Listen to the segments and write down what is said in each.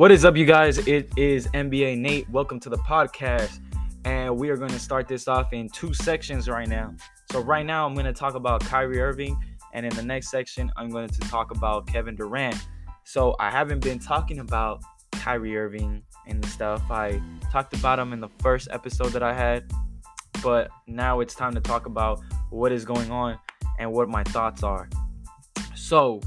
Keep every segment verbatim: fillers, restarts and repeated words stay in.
What is up, you guys? It is N B A Nate. Welcome to the podcast. And we are going to start this off in two sections right now. So right now, I'm going to talk about Kyrie Irving. And in the next section, I'm going to talk about Kevin Durant. So I haven't been talking about Kyrie Irving and stuff. I talked about him in the first episode that I had. But now it's time to talk about what is going on and what my thoughts are. So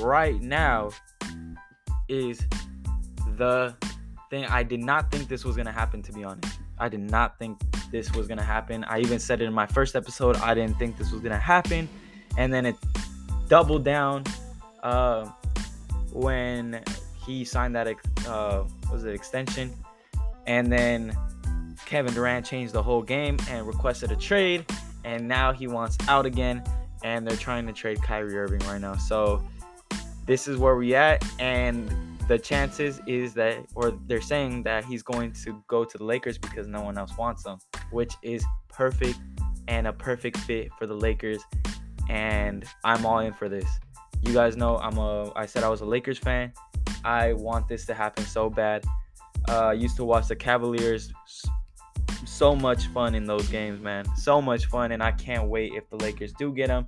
right now is the thing. I did not think this was going to happen, to be honest. I did not think this was going to happen. I even said it in my first episode. I didn't think this was going to happen. And then it doubled down uh, when he signed that uh, was it extension. And then Kevin Durant changed the whole game and requested a trade. And now he wants out again. And they're trying to trade Kyrie Irving right now. So this is where we at. And the chances is that, or they're saying that he's going to go to the Lakers because no one else wants him, which is perfect and a perfect fit for the Lakers. And I'm all in for this. You guys know I'm a, I said I was a Lakers fan. I want this to happen so bad. Uh, I used to watch the Cavaliers. So much fun in those games, man. So much fun. And I can't wait if the Lakers do get him.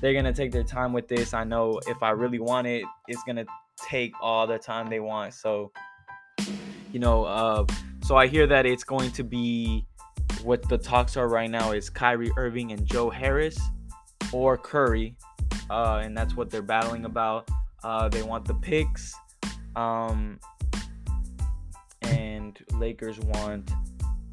They're going to take their time with this. I know if I really want it, it's going to take all the time they want. So, you know, uh, so I hear that it's going to be what the talks are right now is Kyrie Irving and Joe Harris or Curry. Uh, and that's what they're battling about. Uh, they want the picks. Um, and Lakers want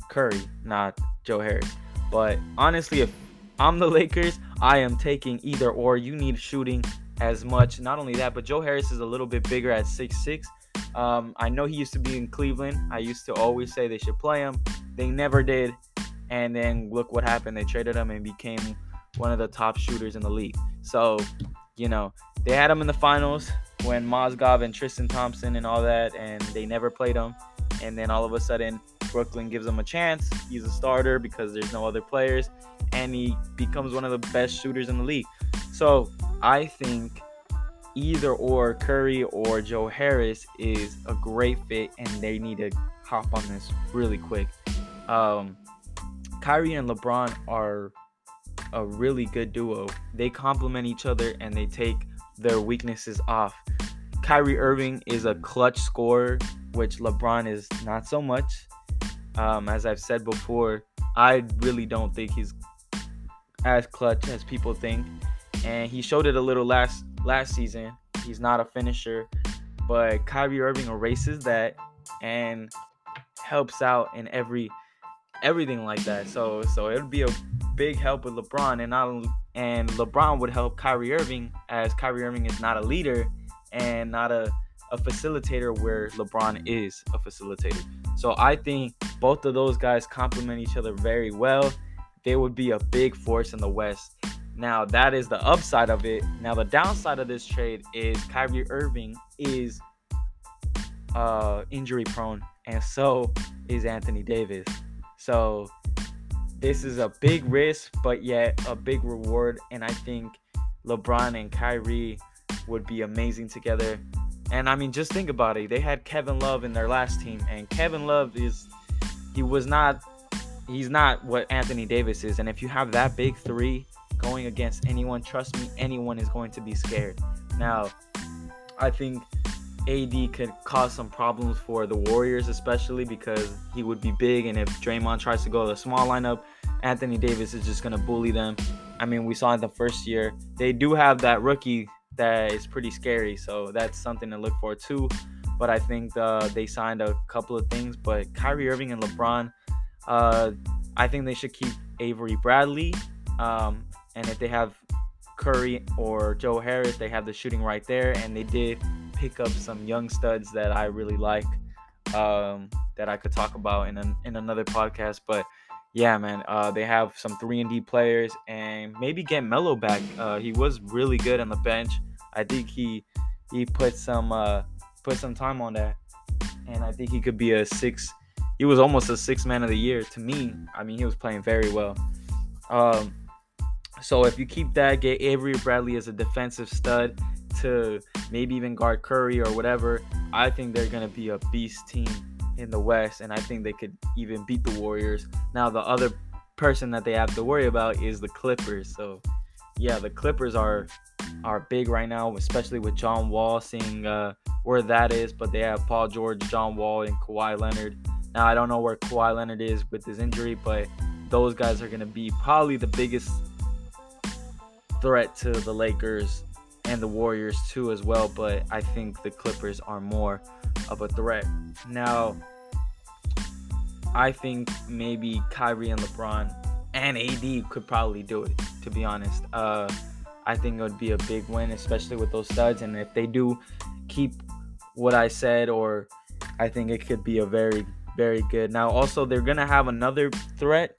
Curry, not Joe Harris. But honestly, if I'm the Lakers, I am taking either or. You need shooting as much. Not only that, but Joe Harris is a little bit bigger at six six. Um, I know he used to be in Cleveland. I used to always say they should play him. They never did. And then look what happened. They traded him and became one of the top shooters in the league. So, you know, they had him in the finals when Mozgov and Tristan Thompson and all that, and they never played him. And then all of a sudden, Brooklyn gives him a chance. He's a starter because there's no other players, and he becomes one of the best shooters in the league. So I think either or, Curry or Joe Harris, is a great fit, and they need to hop on this really quick. Um, Kyrie and LeBron are a really good duo. They complement each other, and they take their weaknesses off. Kyrie Irving is a clutch scorer, which LeBron is not so much. Um, as I've said before, I really don't think he's as clutch as people think. And he showed it a little last last season. He's not a finisher. But Kyrie Irving erases that and helps out in every everything like that. So so it would be a big help with LeBron. And, not, and LeBron would help Kyrie Irving, as Kyrie Irving is not a leader and not a, a facilitator where LeBron is a facilitator. So I think both of those guys complement each other very well. They would be a big force in the West. Now, that is the upside of it. Now, the downside of this trade is Kyrie Irving is uh, injury prone, and so is Anthony Davis. So this is a big risk, but yet a big reward. And I think LeBron and Kyrie would be amazing together. And, I mean, just think about it. They had Kevin Love in their last team. And Kevin Love is, he was not, he's not what Anthony Davis is. And if you have that big three going against anyone, trust me, anyone is going to be scared. Now, I think A D could cause some problems for the Warriors, especially because he would be big. And if Draymond tries to go to the small lineup, Anthony Davis is just going to bully them. I mean, we saw it the first year. They do have that rookie that is pretty scary, so that's something to look for too. But I think uh, they signed a couple of things. But Kyrie Irving and LeBron, uh, I think they should keep Avery Bradley. Um, and if they have Curry or Joe Harris, they have the shooting right there. And they did pick up some young studs that I really like, um, that I could talk about in an, in another podcast. But yeah, man, uh, they have some three and D players, and maybe get Melo back. Uh, he was really good on the bench. I think he he put some uh, put some time on that, and I think he could be a six. He was almost a six man of the year to me. I mean, he was playing very well. Um, so if you keep that, get Avery Bradley as a defensive stud to maybe even guard Curry or whatever, I think they're going to be a beast team in the West, and I think they could even beat the Warriors. Now, the other person that they have to worry about is the Clippers. So, yeah, the Clippers are are big right now, especially with John Wall, seeing uh, where that is. But they have Paul George, John Wall, and Kawhi Leonard. Now, I don't know where Kawhi Leonard is with his injury, but those guys are going to be probably the biggest threat to the Lakers and the Warriors too as well. But I think the Clippers are more of a threat. Now, I think maybe Kyrie and LeBron and A D could probably do it, to be honest. Uh, I think it would be a big win, especially with those studs. And if they do keep what I said, or I think it could be a very, very good. Now, also, they're going to have another threat,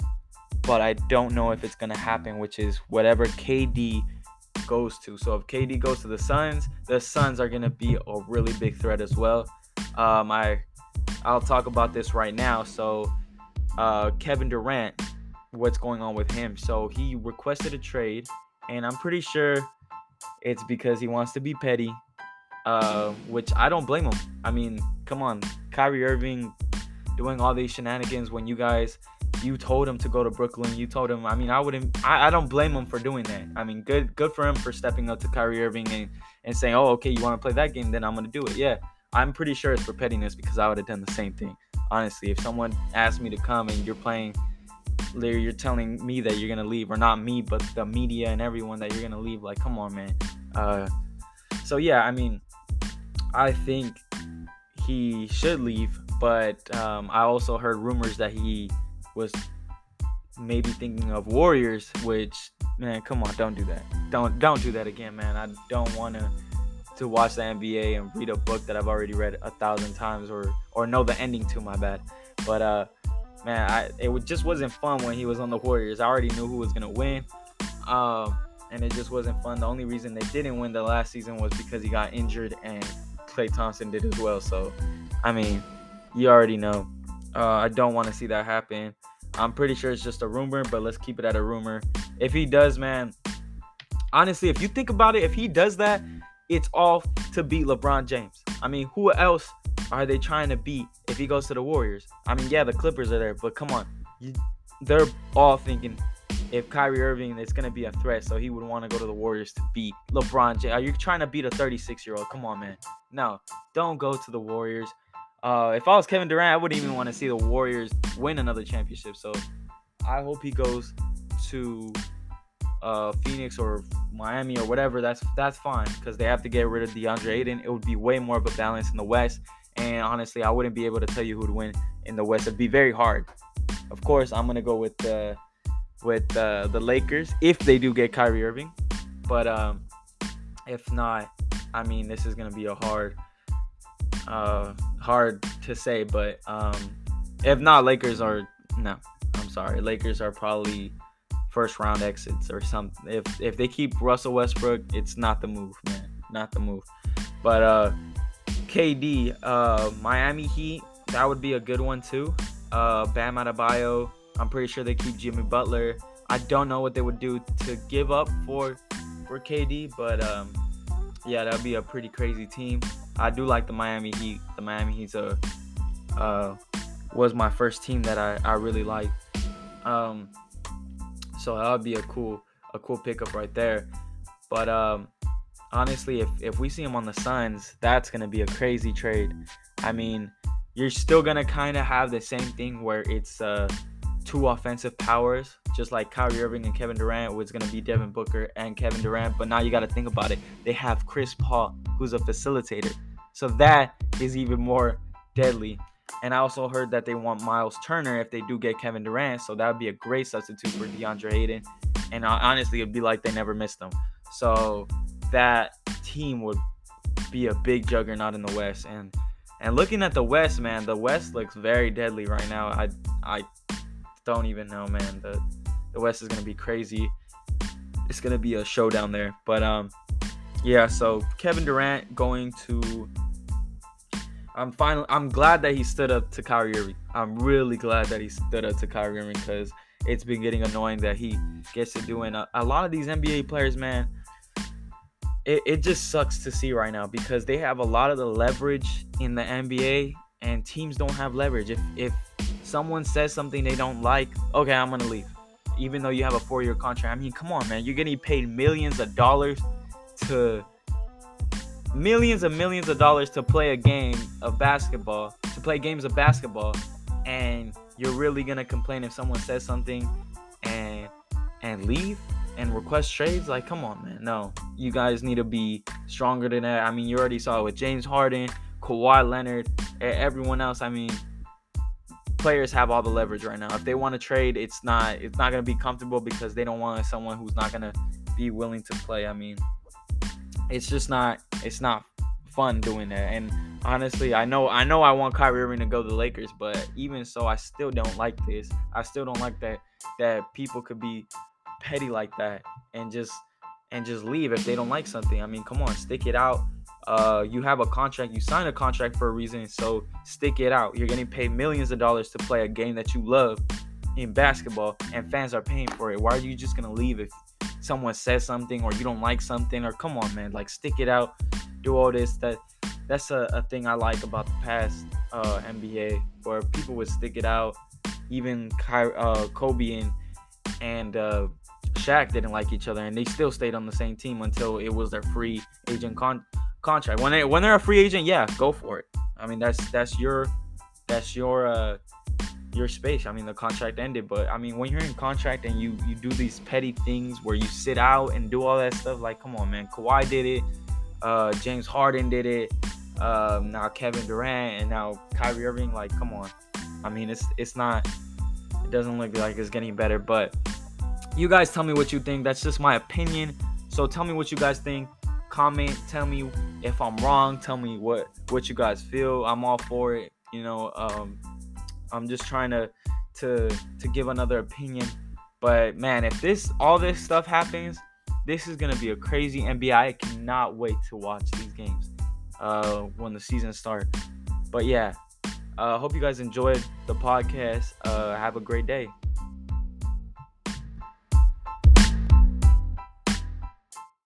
but I don't know if it's going to happen, which is whatever K D goes to. So if K D goes to the Suns, the Suns are going to be a really big threat as well. Um, I, I'll talk about this right now. So uh, Kevin Durant, what's going on with him? So he requested a trade, and I'm pretty sure it's because he wants to be petty, uh, which I don't blame him. I mean, come on, Kyrie Irving doing all these shenanigans when you guys, you told him to go to Brooklyn. You told him, I mean, I wouldn't, I, I don't blame him for doing that. I mean, good good for him for stepping up to Kyrie Irving and, and saying, oh, okay, you want to play that game, then I'm going to do it. Yeah, I'm pretty sure it's for pettiness, because I would have done the same thing. Honestly, if someone asked me to come and you're playing, you're telling me that you're going to leave, or not me, but the media and everyone, that you're going to leave, like, come on, man. Uh, so, yeah, I mean, I think he should leave, but um, I also heard rumors that he was maybe thinking of Warriors, which, man, come on, don't do that. Don't don't do that again, man. I don't want to to watch the N B A and read a book that I've already read a thousand times, or or know the ending to, my bad. But, uh, man, I, it just wasn't fun when he was on the Warriors. I already knew who was going to win, um, and it just wasn't fun. The only reason they didn't win the last season was because he got injured, and Klay Thompson did as well. So, I mean, you already know. Uh, I don't want to see that happen. I'm pretty sure it's just a rumor, but let's keep it at a rumor. If he does, man, honestly, if you think about it, if he does that, it's all to beat LeBron James. I mean, who else are they trying to beat if he goes to the Warriors? I mean, yeah, the Clippers are there, but come on. You, they're all thinking if Kyrie Irving is going to be a threat, so he would want to go to the Warriors to beat LeBron James. Are you trying to beat a thirty-six-year-old? Come on, man. No, don't go to the Warriors. Uh, if I was Kevin Durant, I wouldn't even want to see the Warriors win another championship. So I hope he goes to uh, Phoenix or Miami or whatever. That's that's fine, because they have to get rid of DeAndre Ayton. It would be way more of a balance in the West. And honestly, I wouldn't be able to tell you who would win in the West. It'd be very hard. Of course, I'm going to go with, uh, with uh, the Lakers if they do get Kyrie Irving. But um, if not, I mean, this is going to be a hard... Uh, hard to say, but um, if not, Lakers are no. I'm sorry, Lakers are probably first round exits or something. If if they keep Russell Westbrook, it's not the move, man, not the move. But uh, K D, uh, Miami Heat, that would be a good one too. Uh, Bam Adebayo, I'm pretty sure they keep Jimmy Butler. I don't know what they would do to give up for for K D, but um, yeah, that'd be a pretty crazy team. I do like the Miami Heat. The Miami Heat uh, was my first team that I, I really liked. Um, so that would be a cool a cool pickup right there. But um, honestly, if, if we see him on the Suns, that's going to be a crazy trade. I mean, you're still going to kind of have the same thing where it's uh, two offensive powers, just like Kyrie Irving and Kevin Durant was going to be Devin Booker and Kevin Durant. But now you got to think about it. They have Chris Paul, who's a facilitator. So that is even more deadly. And I also heard that they want Miles Turner if they do get Kevin Durant. So that would be a great substitute for DeAndre Ayton. And honestly, it would be like they never missed him. So that team would be a big juggernaut in the West. And and looking at the West, man, the West looks very deadly right now. I I don't even know, man. The, the West is going to be crazy. It's going to be a showdown there. But, um, yeah, so Kevin Durant going to... I'm finally, I'm glad that he stood up to Kyrie Irving. I'm really glad that he stood up to Kyrie Irving, because it's been getting annoying that he gets to do it. A, a lot of these N B A players, man, it, it just sucks to see right now because they have a lot of the leverage in the N B A and teams don't have leverage. If if someone says something they don't like, okay, I'm going to leave. Even though you have a four-year contract. I mean, come on, man. You're getting paid millions of dollars to millions and millions of dollars to play a game of basketball, to play games of basketball, and you're really going to complain if someone says something and and leave and request trades? Like, come on, man. No, you guys need to be stronger than that. I mean, you already saw it with James Harden, Kawhi Leonard, everyone else. I mean, players have all the leverage right now. If they want to trade, it's not it's not going to be comfortable because they don't want someone who's not going to be willing to play. I mean, it's just not it's not fun doing that. And honestly, I know I know I want Kyrie Irving to go to the Lakers, but even so, I still don't like this. I still don't like that that people could be petty like that and just and just leave if they don't like something. I mean, come on, stick it out. Uh, you have a contract. You sign a contract for a reason, so stick it out. You're getting paid millions of dollars to play a game that you love in basketball, and fans are paying for it. Why are you just going to leave if someone says something or you don't like something? Or come on, man, like stick it out. Do all this. That That's a, a thing I like about the past uh, N B A, where people would stick it out. Even Ky- uh, Kobe and, and uh, Shaq didn't like each other, and they still stayed on the same team until it was their free agent contract. Contract when they when they're a free agent, yeah, go for it. I mean, that's that's your that's your uh, your space. I mean, the contract ended, but I mean, when you're in contract and you you do these petty things where you sit out and do all that stuff, like come on, man. Kawhi did it, uh, James Harden did it, uh, now Kevin Durant and now Kyrie Irving. Like come on, I mean, it's it's not it doesn't look like it's getting better. But you guys tell me what you think. That's just my opinion. So tell me what you guys think. Comment, tell me if I'm wrong, tell me what what you guys feel. I'm all for it, you know. um I'm just trying to to to give another opinion, but man, if this all this stuff happens, this is gonna be a crazy N B A. I cannot wait to watch these games uh when the season starts. But yeah, uh hope you guys enjoyed the podcast. Uh have a great day.